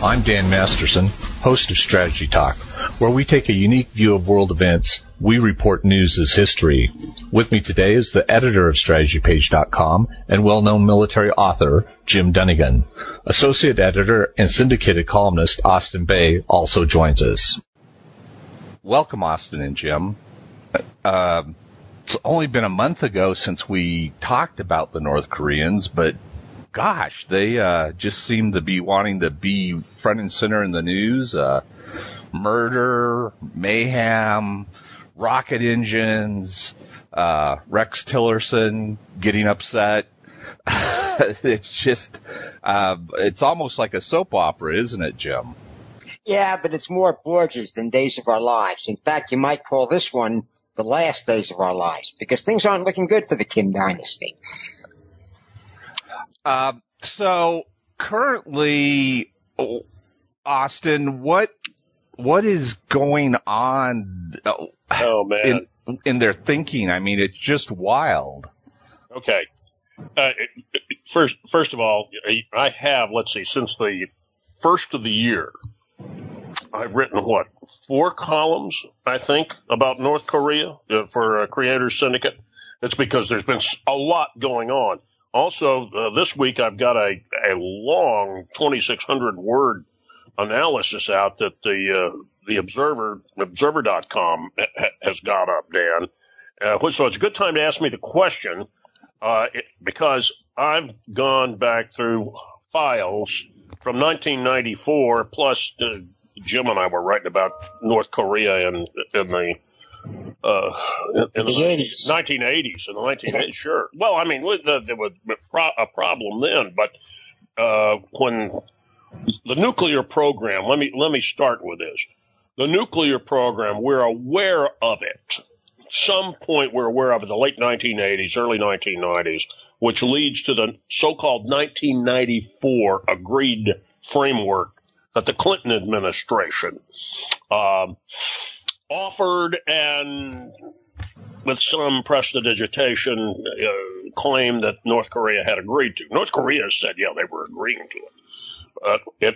I'm Dan Masterson, host of Strategy Talk, where we take a unique view of world events. We report news as history. With me today is the editor of StrategyPage.com and well-known military author, Jim Dunnigan. Associate editor and syndicated columnist, Austin Bay, also joins us. Welcome, Austin and Jim. It's only been a month ago since we talked about the North Koreans, but gosh, they just seem to be wanting to be front and center in the news. Murder, mayhem, rocket engines, Rex Tillerson getting upset. It's just, it's almost like a soap opera, isn't it, Jim? Yeah, but it's more Borges than Days of Our Lives. In fact, you might call this one the last days of our lives, because things aren't looking good for the Kim dynasty. So currently, Austin, what is going on in their thinking? I mean, it's just wild. Okay. First of all, I have, let's see, since the first of the year, I've written, four columns, I think, about North Korea for Creators Syndicate. It's because there's been a lot going on. Also, this week I've got a long 2,600-word analysis out that the Observer.com has got up, Dan. So it's a good time to ask me the question because I've gone back through files from 1994, plus Jim and I were writing about North Korea in the 1980s. Sure. Well, I mean, there was a problem then, but when the nuclear program, let me start with this. The nuclear program, we're aware of it. At some point, we're aware of it, the late 1980s, early 1990s, which leads to the so-called 1994 agreed framework that the Clinton administration offered and, with some prestidigitation, claimed that North Korea had agreed to. North Korea said, yeah, they were agreeing to it.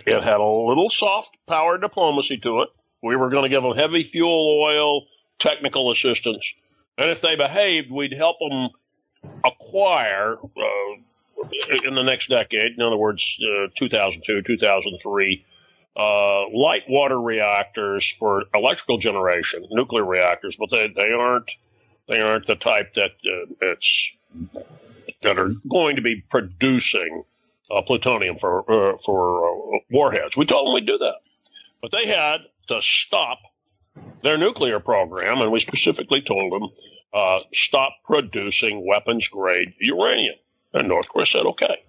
It had a little soft power diplomacy to it. We were going to give them heavy fuel oil, technical assistance, and if they behaved, we'd help them acquire in the next decade, in other words, 2002, 2003, light water reactors for electrical generation, nuclear reactors, but they aren't the type that that are going to be producing plutonium for warheads. We told them we'd do that, but they had to stop their nuclear program, and we specifically told them stop producing weapons-grade uranium. And North Korea said, okay,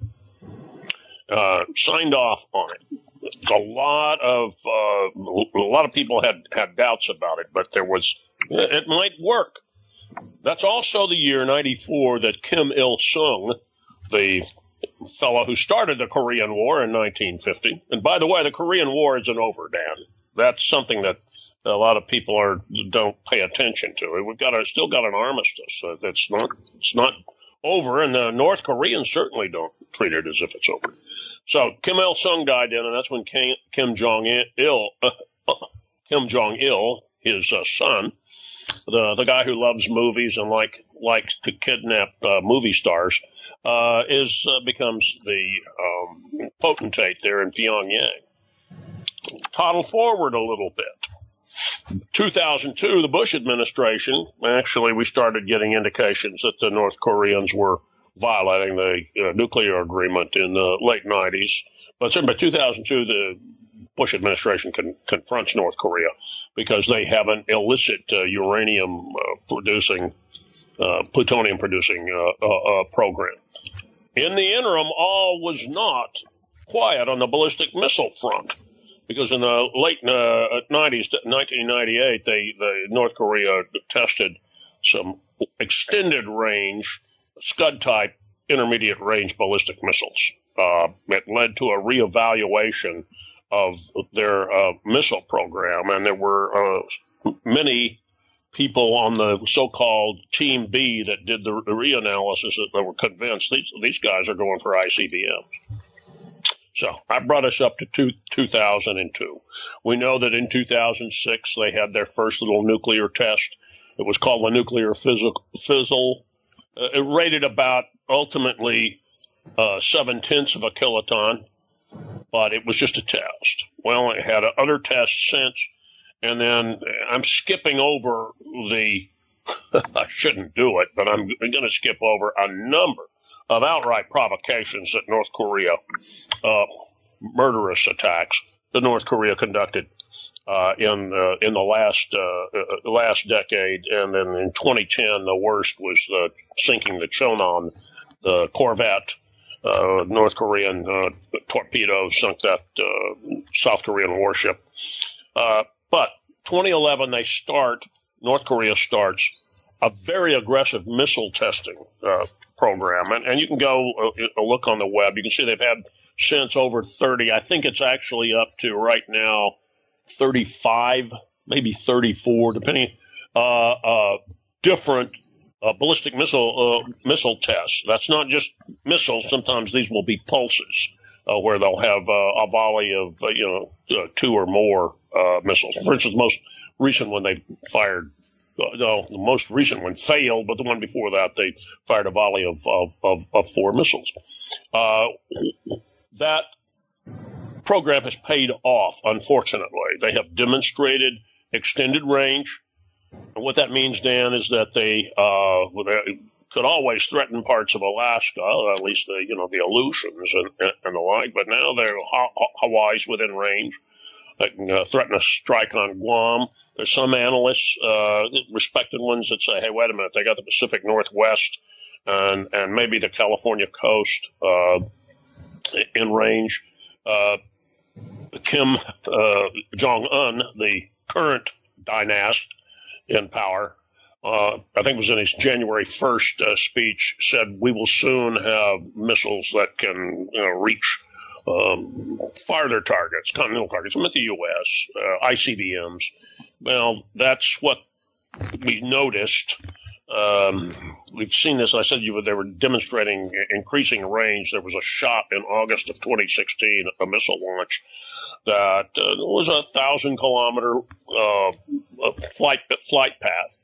signed off on it. A lot of people had doubts about it, but it might work. That's also the year 1994 that Kim Il-sung, the fellow who started the Korean War in 1950, and by the way, the Korean War isn't over, Dan. That's something that a lot of people don't pay attention to. We've still got an armistice. It's not over, and the North Koreans certainly don't treat it as if it's over. So Kim Il-sung died then, and that's when Kim Jong-il, his son, the guy who loves movies and likes to kidnap movie stars, becomes the potentate there in Pyongyang. Toddle forward a little bit. 2002, the Bush administration, actually we started getting indications that the North Koreans were violating the nuclear agreement in the late 90s. But in 2002, the Bush administration confronts North Korea because they have an illicit plutonium-producing program. In the interim, all was not quiet on the ballistic missile front. Because in the late 1998, North Korea tested some extended range, SCUD type intermediate range ballistic missiles. It led to a reevaluation of their missile program, and there were many people on the so-called Team B that did the reanalysis that were convinced these guys are going for ICBMs. So I brought us up to 2002. We know that in 2006, they had their first little nuclear test. It was called the nuclear fizzle. It rated about ultimately 0.7 of a kiloton, but it was just a test. Well, it had other tests since. And then I'm skipping over the – I shouldn't do it, but I'm going to skip over a number of outright provocations that North Korea murderous attacks that North Korea conducted in the last decade, and then in 2010 the worst was sinking the Cheonan, the corvette. North Korean torpedo sunk that South Korean warship. But 2011 North Korea starts a very aggressive missile testing program. And you can go look on the web. You can see they've had since over 30. I think it's actually up to right now 35, maybe 34, depending, different ballistic missile tests. That's not just missiles. Sometimes these will be pulses where they'll have a volley of, 2 or more missiles. For instance, the most recent one they fired the most recent one failed, but the one before that, they fired a volley of 4 missiles. That program has paid off, unfortunately. They have demonstrated extended range. And what that means, Dan, is that they could always threaten parts of Alaska, at least the Aleutians and the like, but now they're Hawaii's within range. They can threaten a strike on Guam. There's some analysts, respected ones, that say, hey, wait a minute, they got the Pacific Northwest and maybe the California coast in range. Kim Jong-un, the current dynast in power, I think it was in his January 1st speech, said we will soon have missiles that can reach farther targets, continental targets, with the U.S., ICBMs. Well, that's what we noticed. We've seen this. I said they were demonstrating increasing range. There was a shot in August of 2016, a missile launch that was a 1,000-kilometer flight path.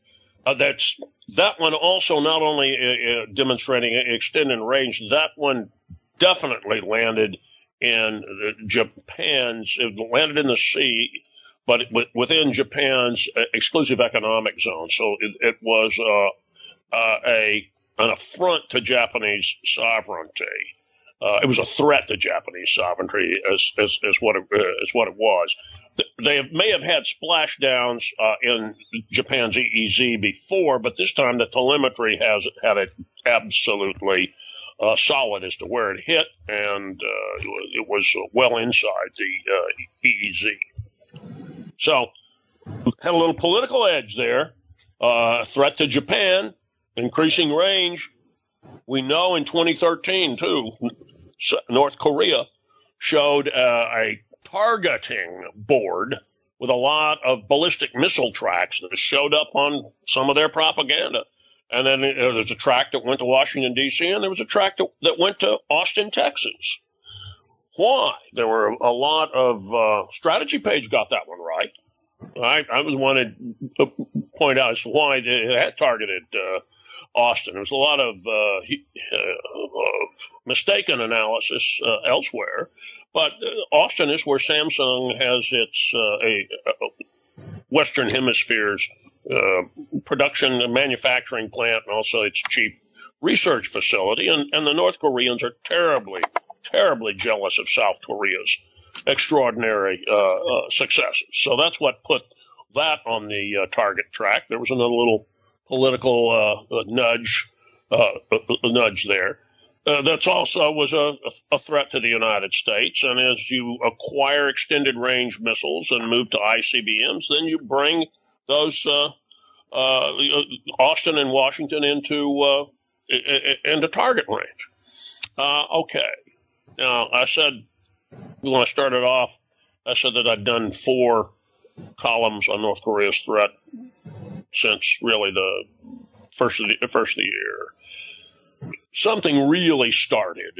That one also not only demonstrating extended range, that one definitely landed in Japan's, it landed in the sea, but within Japan's exclusive economic zone. So it was an affront to Japanese sovereignty. It was a threat to Japanese sovereignty, is what it was. They may have had splashdowns in Japan's EEZ before, but this time the telemetry has had it absolutely solid as to where it hit, and it was well inside the EEZ. So had a little political edge there, threat to Japan, increasing range. We know in 2013, too, North Korea showed a targeting board with a lot of ballistic missile tracks that showed up on some of their propaganda. And then there's a track that went to Washington, D.C., and there was a track that went to Austin, Texas. Why? There were a lot of Strategy Page got that one right. I was wanted to point out as to why it had targeted Austin. There was a lot of mistaken analysis elsewhere, but Austin is where Samsung has its Western Hemisphere's production and manufacturing plant, and also its cheap research facility. And the North Koreans are terribly, terribly jealous of South Korea's extraordinary successes. So that's what put that on the target track. There was another little political nudge there. That's also was a threat to the United States. And as you acquire extended range missiles and move to ICBMs, then you bring those Austin and Washington into target range. Okay. Now, I said when I started off, I said that I'd done 4 columns on North Korea's threat since really the first of the year. Something really started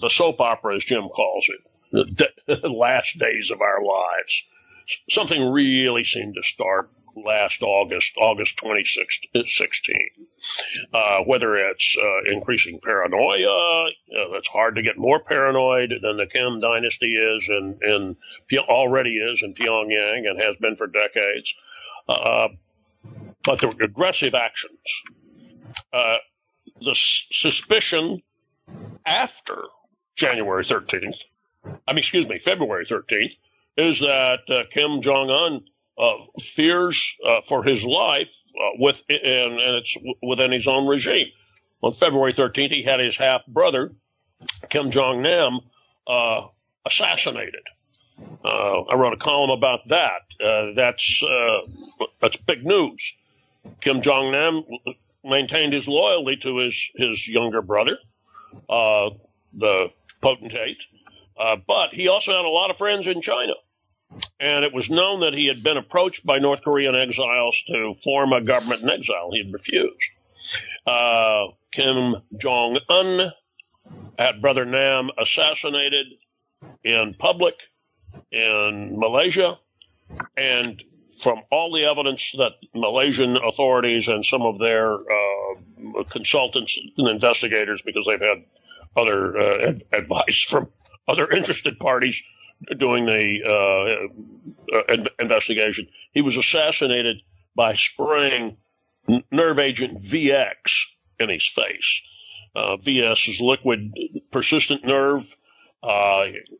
the soap opera, as Jim calls it, the last days of our lives. Something really seemed to start last August 2016. Whether it's increasing paranoia, it's hard to get more paranoid than the Kim dynasty is and already is in Pyongyang and has been for decades. But the aggressive actions, the suspicion after February 13th, is that Kim Jong-un fears for his life within his own regime. On February 13th, he had his half-brother, Kim Jong-nam, assassinated. I wrote a column about that. That's big news. Kim Jong-nam maintained his loyalty to his younger brother, the potentate, but he also had a lot of friends in China. And it was known that he had been approached by North Korean exiles to form a government in exile. He had refused. Kim Jong-un had brother Nam assassinated in public in Malaysia. And from all the evidence that Malaysian authorities and some of their consultants and investigators, because they've had other advice from other interested parties doing the investigation, he was assassinated by spraying nerve agent VX in his face. VS is liquid persistent nerve,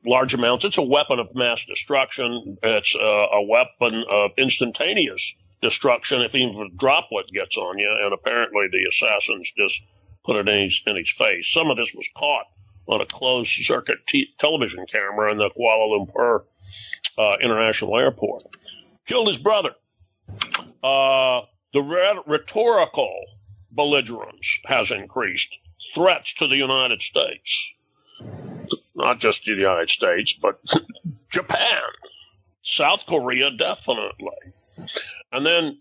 large amounts. It's a weapon of mass destruction. It's a weapon of instantaneous destruction if even a droplet gets on you, and apparently the assassins just put it in his face. Some of this was caught on a closed-circuit television camera in the Kuala Lumpur International Airport. Killed his brother. The rhetorical belligerence has increased. Threats to the United States. Not just to the United States, but Japan. South Korea, definitely. And then,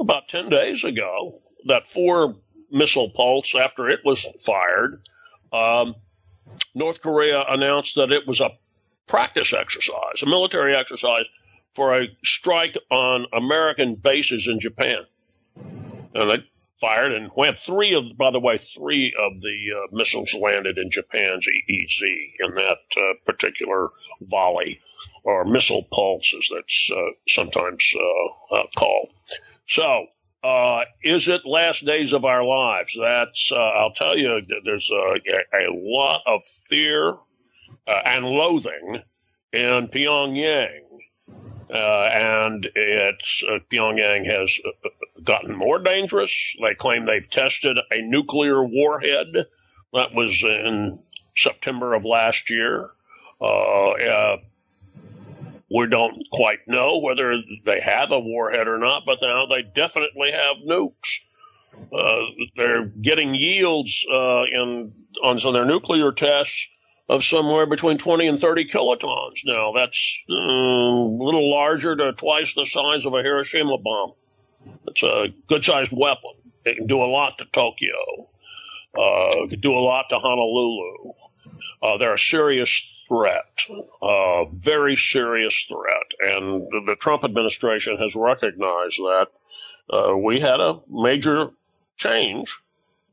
about 10 days ago, that four-missile pulse, after it was fired, North Korea announced that it was a practice exercise, a military exercise for a strike on American bases in Japan. And they fired and went three of the missiles landed in Japan's EEZ in that particular volley or missile pulse, as that's sometimes called. So, is it last days of our lives? That's, I'll tell you, there's a lot of fear and loathing in Pyongyang. Pyongyang has gotten more dangerous. They claim they've tested a nuclear warhead. That was in September of last year. We don't quite know whether they have a warhead or not, but now they definitely have nukes. They're getting yields on their nuclear tests of somewhere between 20 and 30 kilotons. Now, that's a little larger to twice the size of a Hiroshima bomb. It's a good-sized weapon. It can do a lot to Tokyo. It can do a lot to Honolulu. They're a serious threat, very serious threat. And the Trump administration has recognized that we had a major change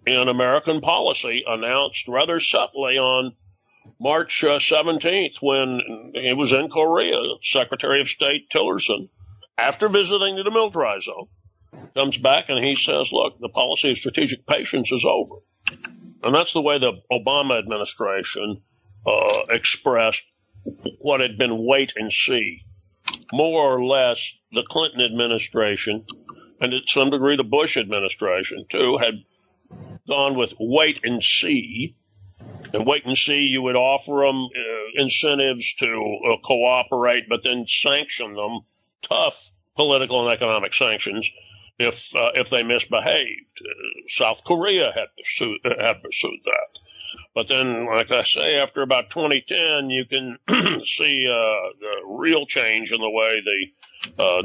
in American policy announced rather subtly on March 17th when he was in Korea. Secretary of State Tillerson, after visiting the demilitarized zone, comes back and he says, look, the policy of strategic patience is over. And that's the way the Obama administration expressed what had been wait and see. More or less, the Clinton administration, and to some degree the Bush administration too, had gone with wait and see. And wait and see, you would offer them incentives to cooperate, but then sanction them, tough political and economic sanctions, if they misbehaved. South Korea had pursued that. But then, like I say, after about 2010, you can see the real change in the way the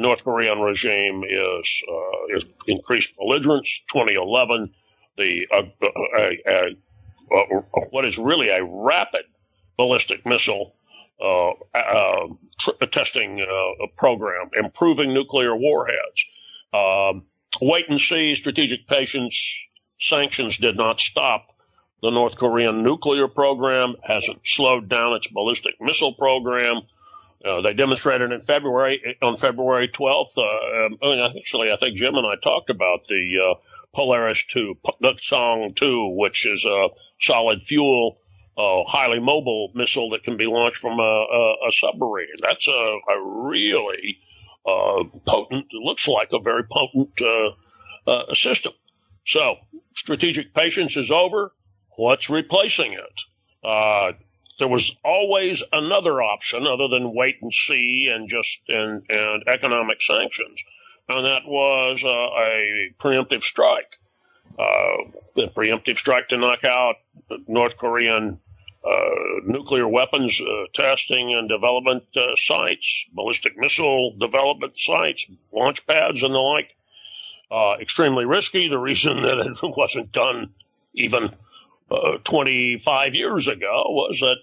North Korean regime is increased belligerence. 2011, the what is really a rapid ballistic missile testing program, improving nuclear warheads. Wait and see, strategic patience, sanctions did not stop the North Korean nuclear program, hasn't slowed down its ballistic missile program. They demonstrated in February 12th. Actually, I think Jim and I talked about the Polaris 2, Puksong 2, which is a solid fuel, highly mobile missile that can be launched from a submarine. That's a really potent, looks like a very potent system. So strategic patience is over. What's replacing it? There was always another option other than wait and see and just economic sanctions, and that was a preemptive strike. The preemptive strike to knock out North Korean nuclear weapons testing and development sites, ballistic missile development sites, launch pads, and the like. Extremely risky. The reason that it wasn't done even 25 years ago was that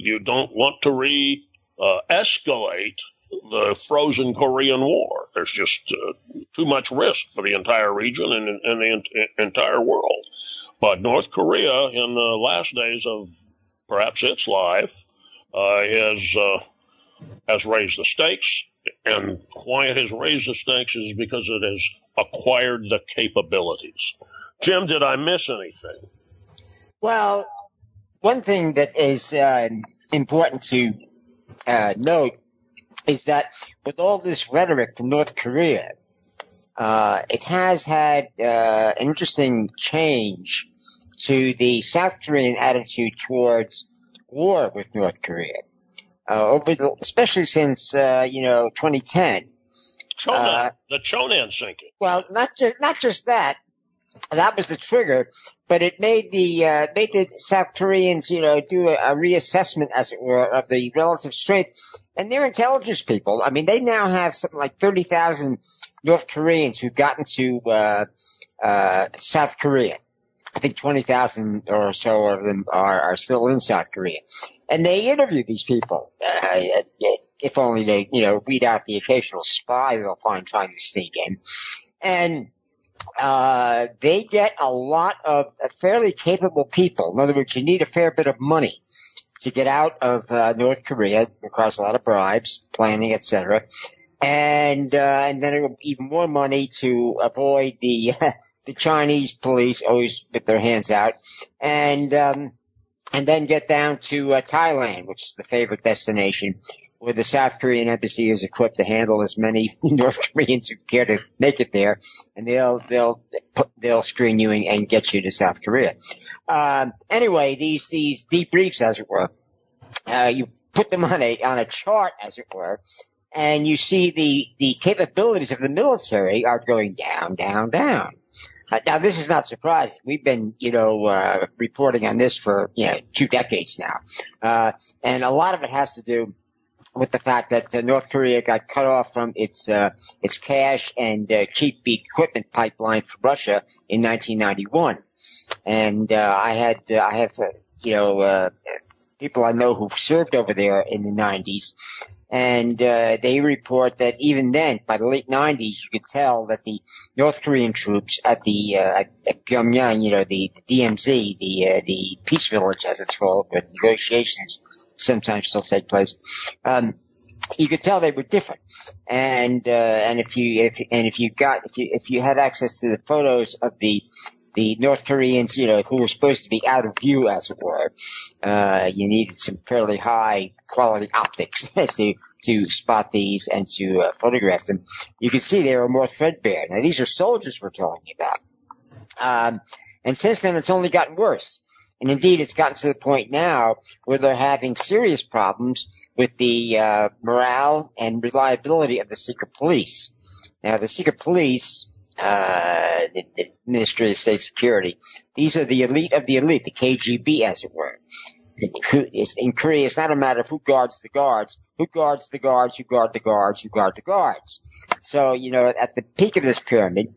you don't want to escalate the frozen Korean War. There's just too much risk for the entire region and the entire world. But North Korea, in the last days of perhaps its life, has raised the stakes. And why it has raised the stakes is because it has acquired the capabilities. Jim, did I miss anything? Well, one thing that is important to note is that with all this rhetoric from North Korea, it has had an interesting change to the South Korean attitude towards war with North Korea, especially since 2010. The Cheonan sinking. Well, not just that. That was the trigger, but it made the South Koreans, do a reassessment, as it were, of the relative strength. And they're intelligence people. I mean, they now have something like 30,000 North Koreans who've gotten to South Korea. I think 20,000 or so of them are still in South Korea. And they interview these people. If only they, weed out the occasional spy they'll find trying to sneak in. And they get a lot of fairly capable people. In other words, you need a fair bit of money to get out of North Korea. It requires a lot of bribes, planning, etc. And then even more money to avoid the Chinese police always with their hands out. And then get down to Thailand, which is the favorite destination, where the South Korean embassy is equipped to handle as many North Koreans who care to make it there, and they'll screen you and get you to South Korea. Anyway, these debriefs, as it were, you put them on a chart, as it were, and you see the capabilities of the military are going down, down, down. Now, this is not surprising. We've been, reporting on this for 2 decades now, and a lot of it has to do with the fact that North Korea got cut off from its cash and cheap equipment pipeline from Russia in 1991, and I have people I know who've served over there in the 90s, and they report that even then, by the late 90s, you could tell that the North Korean troops at Pyongyang, the DMZ, the peace village as it's called, the negotiations sometimes still take place. You could tell they were different, and if you had access to the photos of the North Koreans, who were supposed to be out of view, as it were, you needed some fairly high quality optics to spot these and to photograph them. You could see they were more threadbare. Now these are soldiers we're talking about, and since then it's only gotten worse. And indeed, it's gotten to the point now where they're having serious problems with the morale and reliability of the secret police. Now, the secret police, the Ministry of State Security, these are the elite of the elite, the KGB, as it were. In Korea, it's not a matter of who guards the guards, who guards the guards, who guard the guards, who guard the guards. So, at the peak of this pyramid,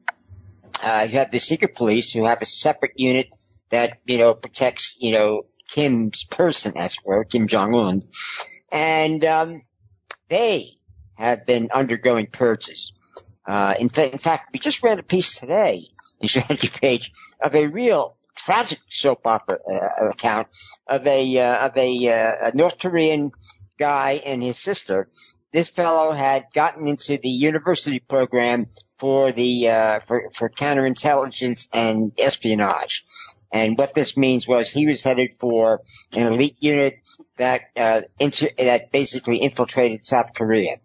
you have the secret police who have a separate unit that, you know, protects, you know, Kim's person, as it were, Kim Jong-un. And they have been undergoing purges. In fact, we just read a piece today in Strategy Page of a real tragic soap opera account of a North Korean guy and his sister. This fellow had gotten into the university program for the for counterintelligence and espionage. And what this means was he was headed for an elite unit that that basically infiltrated South Korea.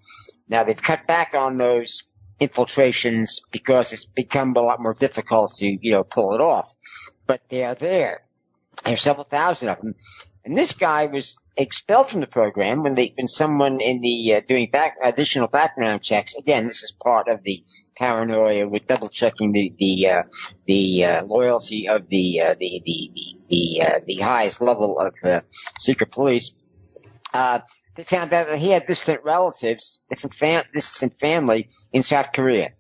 Now they've cut back on those infiltrations because it's become a lot more difficult to, you know, pull it off. But they are there. There's several thousand of them. And this guy was expelled from the program when someone in the doing additional background checks. Again, this is part of the paranoia with double checking the loyalty of the highest level of secret police. They found out that he had distant relatives, distant family in South Korea,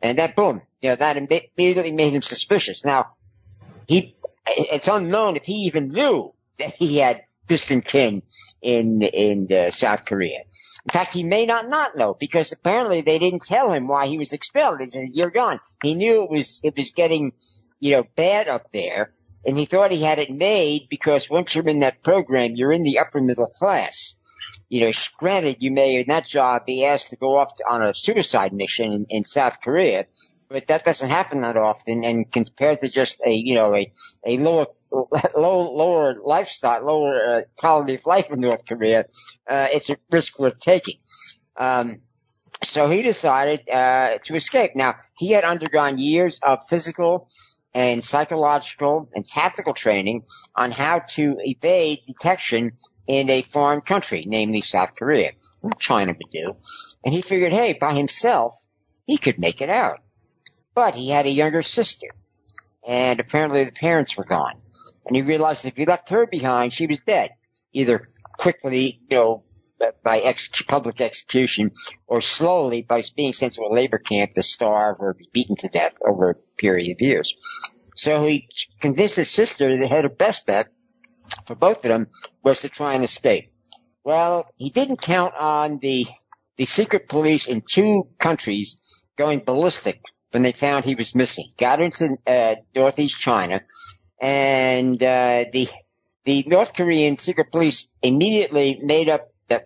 and that that immediately made him suspicious. Now, it's unknown if he even knew that he had distant kin in South Korea. In fact, he may not know, because apparently they didn't tell him why he was expelled. They said, "You're gone." He knew it was getting, you know, bad up there, and he thought he had it made, because once you're in that program, you're in the upper middle class. You know, granted, you may in that job be asked to go off on a suicide mission in South Korea, but that doesn't happen that often. And compared to just a lower lifestyle, lower quality of life in North Korea, it's a risk worth taking. So he decided to escape. Now, he had undergone years of physical and psychological and tactical training on how to evade detection in a foreign country, namely South Korea, what China would do. And he figured, hey, by himself, he could make it out. But he had a younger sister, and apparently the parents were gone. And he realized if he left her behind, she was dead, either quickly, you know, by public execution, or slowly by being sent to a labor camp to starve or be beaten to death over a period of years. So he convinced his sister that her best bet for both of them was to try and escape. Well, he didn't count on the secret police in two countries going ballistic when they found he was missing. Got into northeast China, and the North Korean secret police immediately made up the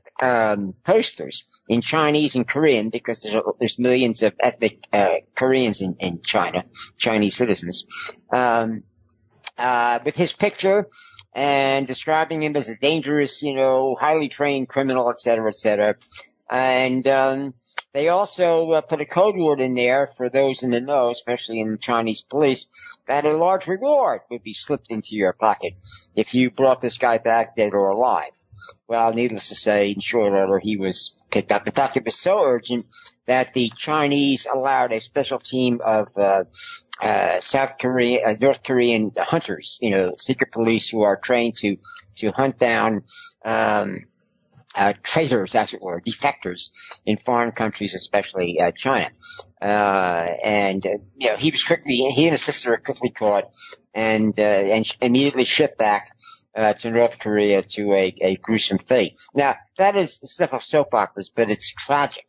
posters in Chinese and Korean, because there's millions of ethnic Koreans in China, Chinese citizens, with his picture and describing him as a dangerous, you know, highly trained criminal, et cetera, et cetera. And they also put a code word in there for those in the know, especially in the Chinese police, that a large reward would be slipped into your pocket if you brought this guy back dead or alive. Well, needless to say, in short order, he was picked up. In fact, it was so urgent that the Chinese allowed a special team of North Korean hunters, you know, secret police who are trained to hunt down traitors, as it were, defectors in foreign countries, especially China. And he was he and his sister were quickly caught and immediately shipped back to North Korea to a gruesome fate. Now, that is the stuff of soap operas, but it's tragic.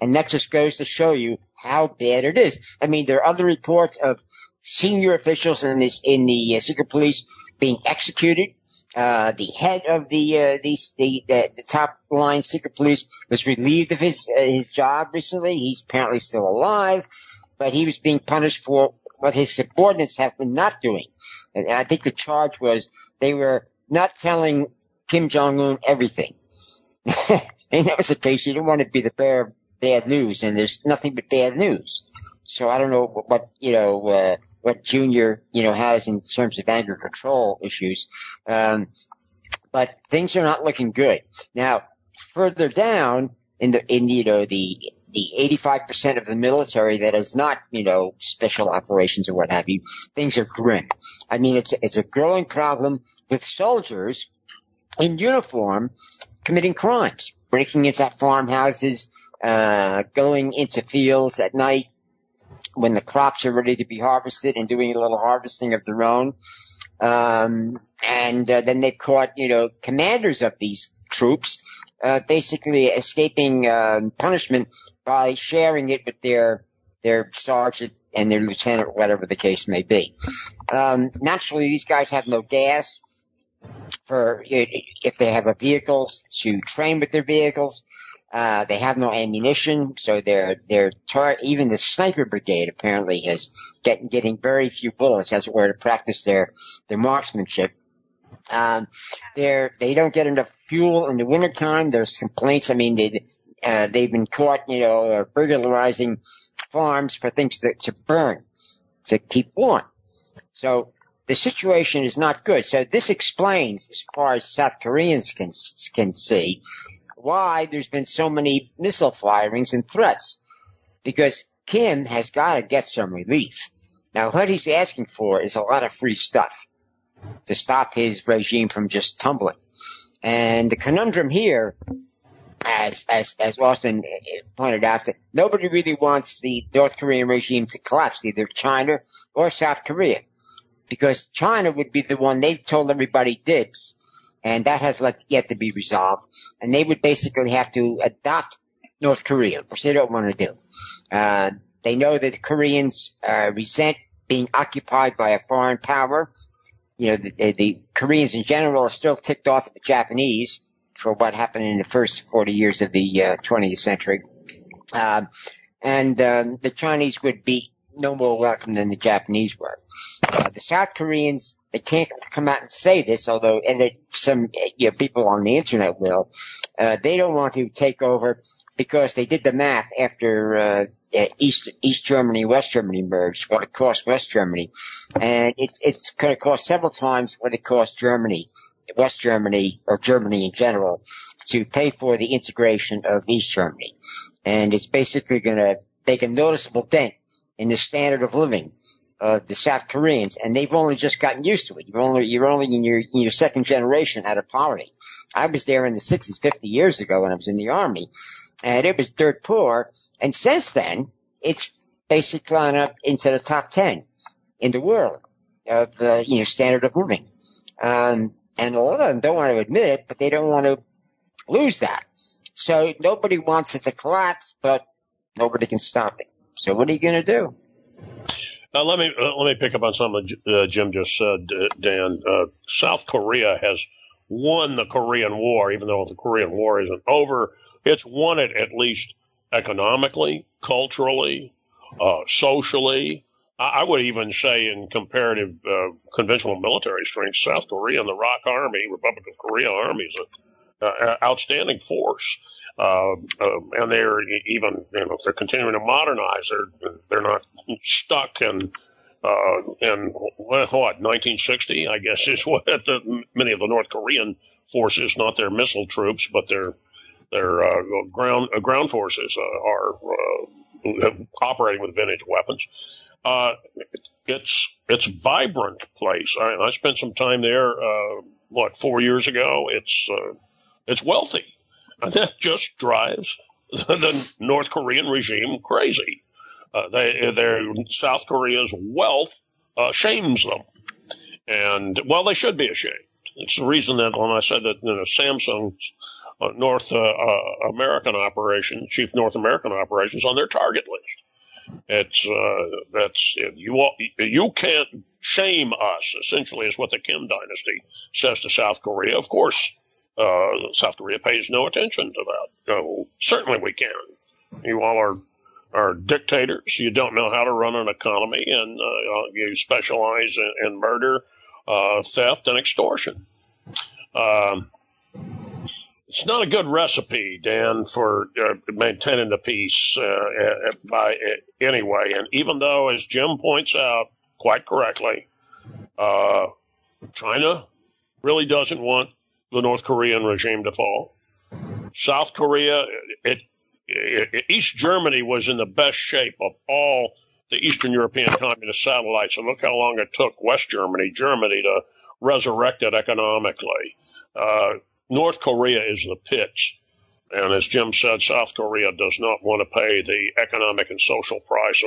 And that just goes to show you how bad it is. I mean, there are other reports of senior officials in the secret police being executed. The head of the top line secret police was relieved of his job recently. He's apparently still alive, but he was being punished for what his subordinates have been not doing. And I think the charge was they were not telling Kim Jong-un everything. And that was the case. You didn't want to be the bearer of bad news, and there's nothing but bad news. So I don't know what Junior, you know, has in terms of anger control issues. But things are not looking good. Now, further down in the 85% of the military that is not, you know, special operations or what have you, things are grim. I mean, it's a growing problem with soldiers in uniform committing crimes, breaking into farmhouses, going into fields at night when the crops are ready to be harvested and doing a little harvesting of their own. And then they've caught, commanders of these troops basically escaping punishment by sharing it with their sergeant and their lieutenant, whatever the case may be. Naturally, these guys have no gas for if they have a vehicle to train with their vehicles. They have no ammunition, so even the sniper brigade apparently is getting very few bullets, as it were, to practice their marksmanship. They don't get enough fuel in the wintertime. There's complaints. I mean, they've been caught, burglarizing farms for things to burn, to keep warm. So the situation is not good. So this explains, as far as South Koreans can see, why there's been so many missile firings and threats, because Kim has got to get some relief. Now, what he's asking for is a lot of free stuff to stop his regime from just tumbling. And the conundrum here, as Austin pointed out, that nobody really wants the North Korean regime to collapse, either China or South Korea, because China would be the one they've told everybody dibs. And that has yet to be resolved. And they would basically have to adopt North Korea, which they don't want to do. They know that the Koreans resent being occupied by a foreign power. The Koreans in general are still ticked off at the Japanese for what happened in the first 40 years of the 20th century. And the Chinese would be no more welcome than the Japanese were. The South Koreans, they can't come out and say this, although some people on the internet will. They don't want to take over because they did the math after East Germany, West Germany merged, what it cost West Germany, and it's going to cost several times what it cost Germany, West Germany, or Germany in general, to pay for the integration of East Germany, and it's basically going to take a noticeable dent in the standard of living of the South Koreans, and they've only just gotten used to it. You're only in your second generation out of poverty. I was there in the 60s, 50 years ago when I was in the army, and it was dirt poor. And since then, it's basically gone up into the top 10 in the world of standard of living. And a lot of them don't want to admit it, but they don't want to lose that. So nobody wants it to collapse, but nobody can stop it. So what are you going to do? Let me pick up on something Jim just said, Dan. South Korea has won the Korean War, even though the Korean War isn't over. It's won it at least economically, culturally, socially. I would even say in comparative conventional military strength, South Korea and the ROK Army, Republic of Korea Army, is an outstanding force. And they're even, they're continuing to modernize. They're not stuck in 1960, I guess, is what many of the North Korean forces, not their missile troops, but their ground forces are operating with vintage weapons. It's vibrant place. I spent some time there, 4 years ago. It's wealthy. And that just drives the North Korean regime crazy. South Korea's wealth shames them. And, they should be ashamed. It's the reason that when I said that Samsung's Chief North American operations on their target list. You can't shame us, essentially, is what the Kim dynasty says to South Korea. Of course, South Korea pays no attention to that. Certainly we can. You all are dictators. You don't know how to run an economy, and you specialize in murder, theft, and extortion. It's not a good recipe, Dan, for maintaining the peace by any way. And even though, as Jim points out quite correctly, China really doesn't want the North Korean regime to fall. South Korea, East Germany was in the best shape of all the Eastern European communist satellites, and look how long it took West Germany to resurrect it economically. North Korea is the pitch, and as Jim said, South Korea does not want to pay the economic and social price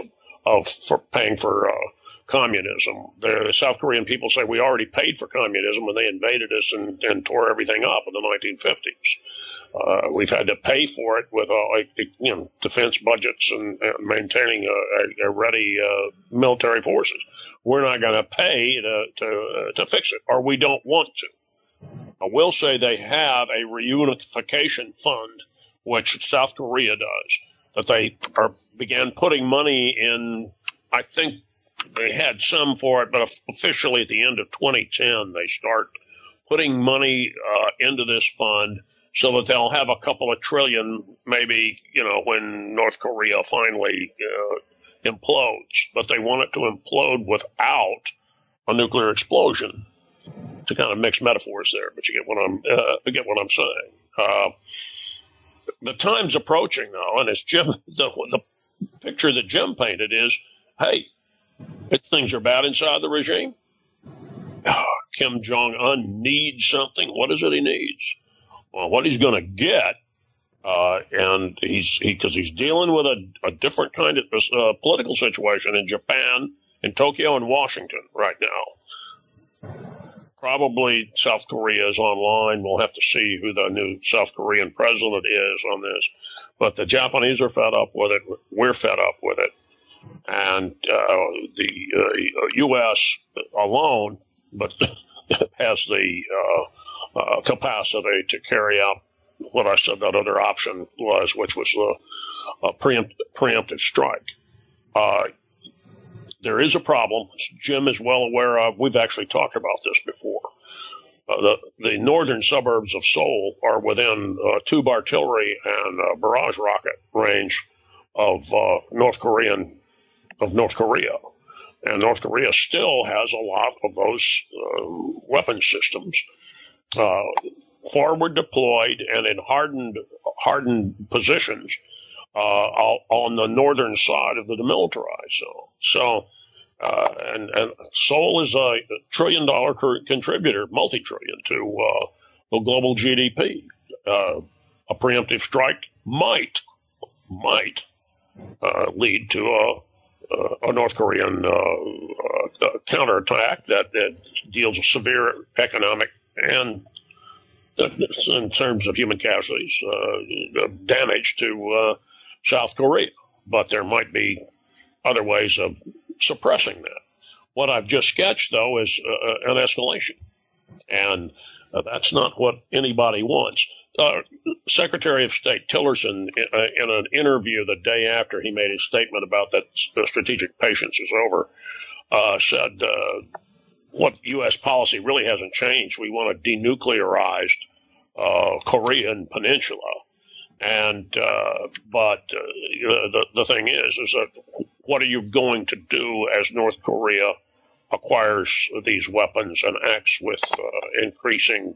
for paying for communism. The South Korean people say we already paid for communism when they invaded us and tore everything up in the 1950s. We've had to pay for it with defense budgets and maintaining a ready military forces. We're not going to pay to fix it, or we don't want to. I will say they have a reunification fund, which South Korea does, that they began putting money in. I think they had some for it, but officially at the end of 2010, they start putting money into this fund so that they'll have a couple of trillion, maybe, when North Korea finally implodes. But they want it to implode without a nuclear explosion. It's a kind of mixed metaphors there, but you get what I'm saying. The time's approaching now, and as Jim, the picture that Jim painted is, hey, if things are bad inside the regime, Kim Jong-un needs something. What is it he needs? Well, what he's going to get, and because he's dealing with a different kind of political situation in Japan, in Tokyo, and Washington right now. Probably South Korea is online. We'll have to see who the new South Korean president is on this. But the Japanese are fed up with it. We're fed up with it. And the U.S. alone but has the capacity to carry out what I said that other option was, which was a preemptive strike. There is a problem, which Jim is well aware of. We've actually talked about this before. The northern suburbs of Seoul are within tube artillery and barrage rocket range of North Korea. And North Korea still has a lot of those weapon systems forward deployed and in hardened positions on the northern side of the demilitarized zone. So, and Seoul is a $1 trillion contributor, multi-trillion, to the global GDP. A preemptive strike might lead to a North Korean counterattack that deals with severe economic and in terms of human casualties, damage to South Korea. But there might be other ways of suppressing that. What I've just sketched, though, is an escalation. And that's not what anybody wants. Secretary of State Tillerson, in an interview the day after he made his statement about that strategic patience is over, said what U.S. policy really hasn't changed. We want a denuclearized Korean peninsula. And the thing is that what are you going to do as North Korea acquires these weapons and acts with increasing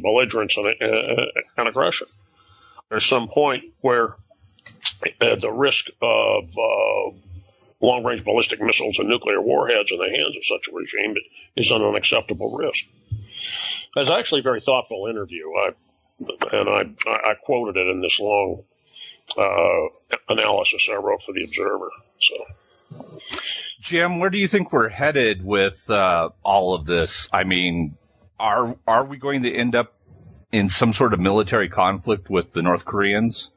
belligerence and aggression? There's some point where the risk of long-range ballistic missiles and nuclear warheads in the hands of such a regime is an unacceptable risk. That's actually a very thoughtful interview, and I quoted it in this long analysis I wrote for the Observer. So, Jim, where do you think we're headed with all of this? I mean, are we going to end up in some sort of military conflict with the North Koreans?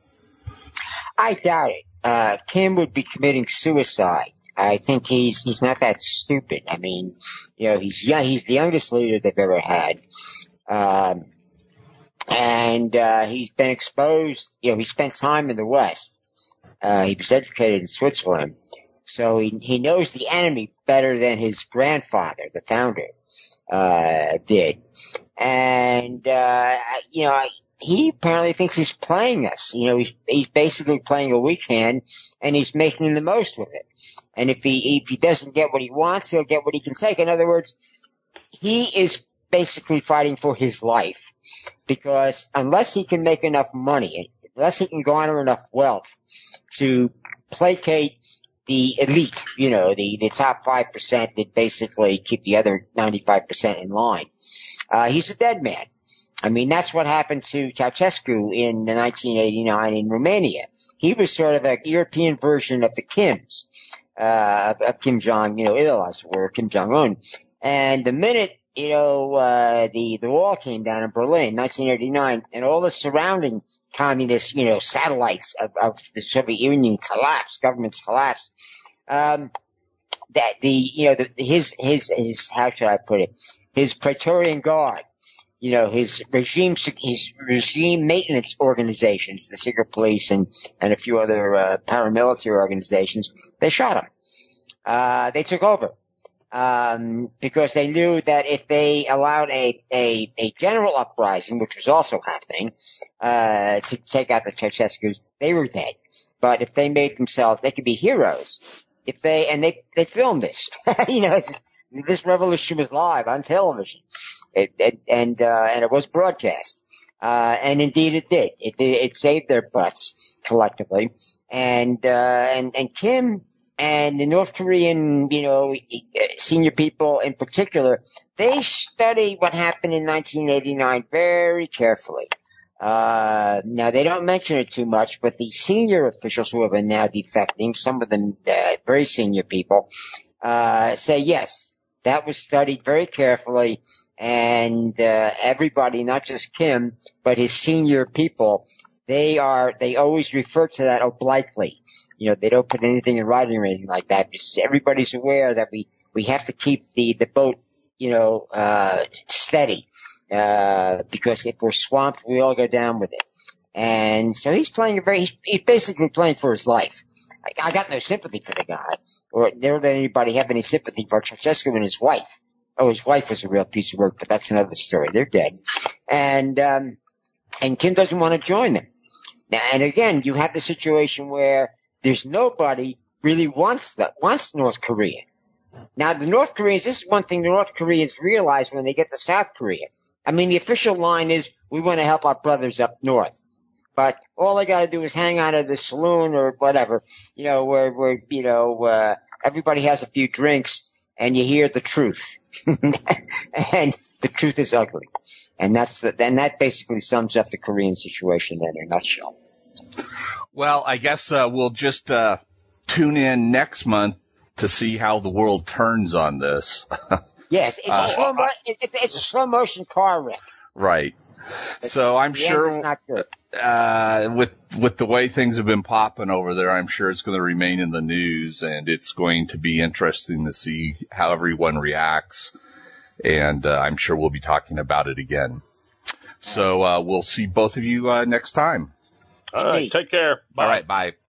I doubt it. Kim would be committing suicide. I think he's not that stupid. I mean, he's young. He's the youngest leader they've ever had. And he's been exposed. He spent time in the West. He was educated in Switzerland. So he knows the enemy better than his grandfather, the founder, did. And, he apparently thinks he's playing us. He's basically playing a weak hand, and he's making the most with it. And if he doesn't get what he wants, he'll get what he can take. In other words, he is basically fighting for his life, because unless he can make enough money, unless he can garner enough wealth to placate the elite, the top 5% that basically keep the other 95% in line, he's a dead man. I mean, that's what happened to Ceausescu in 1989 in Romania. He was sort of a European version of the Kims. of Kim Jong, Il, or Kim Jong-un. And the minute, the wall came down in Berlin, 1989, and all the surrounding communist, satellites of the Soviet Union collapsed, governments collapsed. His how should I put it? His Praetorian Guard, his regime maintenance organizations, the secret police and a few other paramilitary organizations, they shot him. They took over because they knew that if they allowed a general uprising, which was also happening, to take out the Ceausescus, they were dead. But if they made themselves, they could be heroes. If they they filmed this, this revolution was live on television, and it was broadcast, and indeed it did. It saved their butts collectively, and Kim and the North Korean, senior people in particular, they study what happened in 1989 very carefully. Now they don't mention it too much, but the senior officials who are now defecting, some of them very senior people, say yes, that was studied very carefully, and everybody, not just Kim, but his senior people, they always refer to that obliquely. They don't put anything in writing or anything like that. Because everybody's aware that we have to keep the boat, steady. Because if we're swamped, we all go down with it. And so he's basically playing for his life. I got no sympathy for the guy, or never let anybody have any sympathy for Ceausescu and his wife. Oh, his wife was a real piece of work, but that's another story. They're dead. And Kim doesn't want to join them. Now, and again, you have the situation where there's nobody really wants North Korea. Now, the North Koreans, this is one thing the North Koreans realize when they get to South Korea. I mean, the official line is, we want to help our brothers up north. But all they got to do is hang out at the saloon or whatever, where everybody has a few drinks and you hear the truth. And the truth is ugly. And that basically sums up the Korean situation in a nutshell. Well, I guess we'll just tune in next month to see how the world turns on this. Yes, it's a slow motion car wreck. Right. So I'm sure with the way things have been popping over there, I'm sure it's going to remain in the news, and it's going to be interesting to see how everyone reacts. And I'm sure we'll be talking about it again. So we'll see both of you next time. All right, take care. Bye. All right, bye.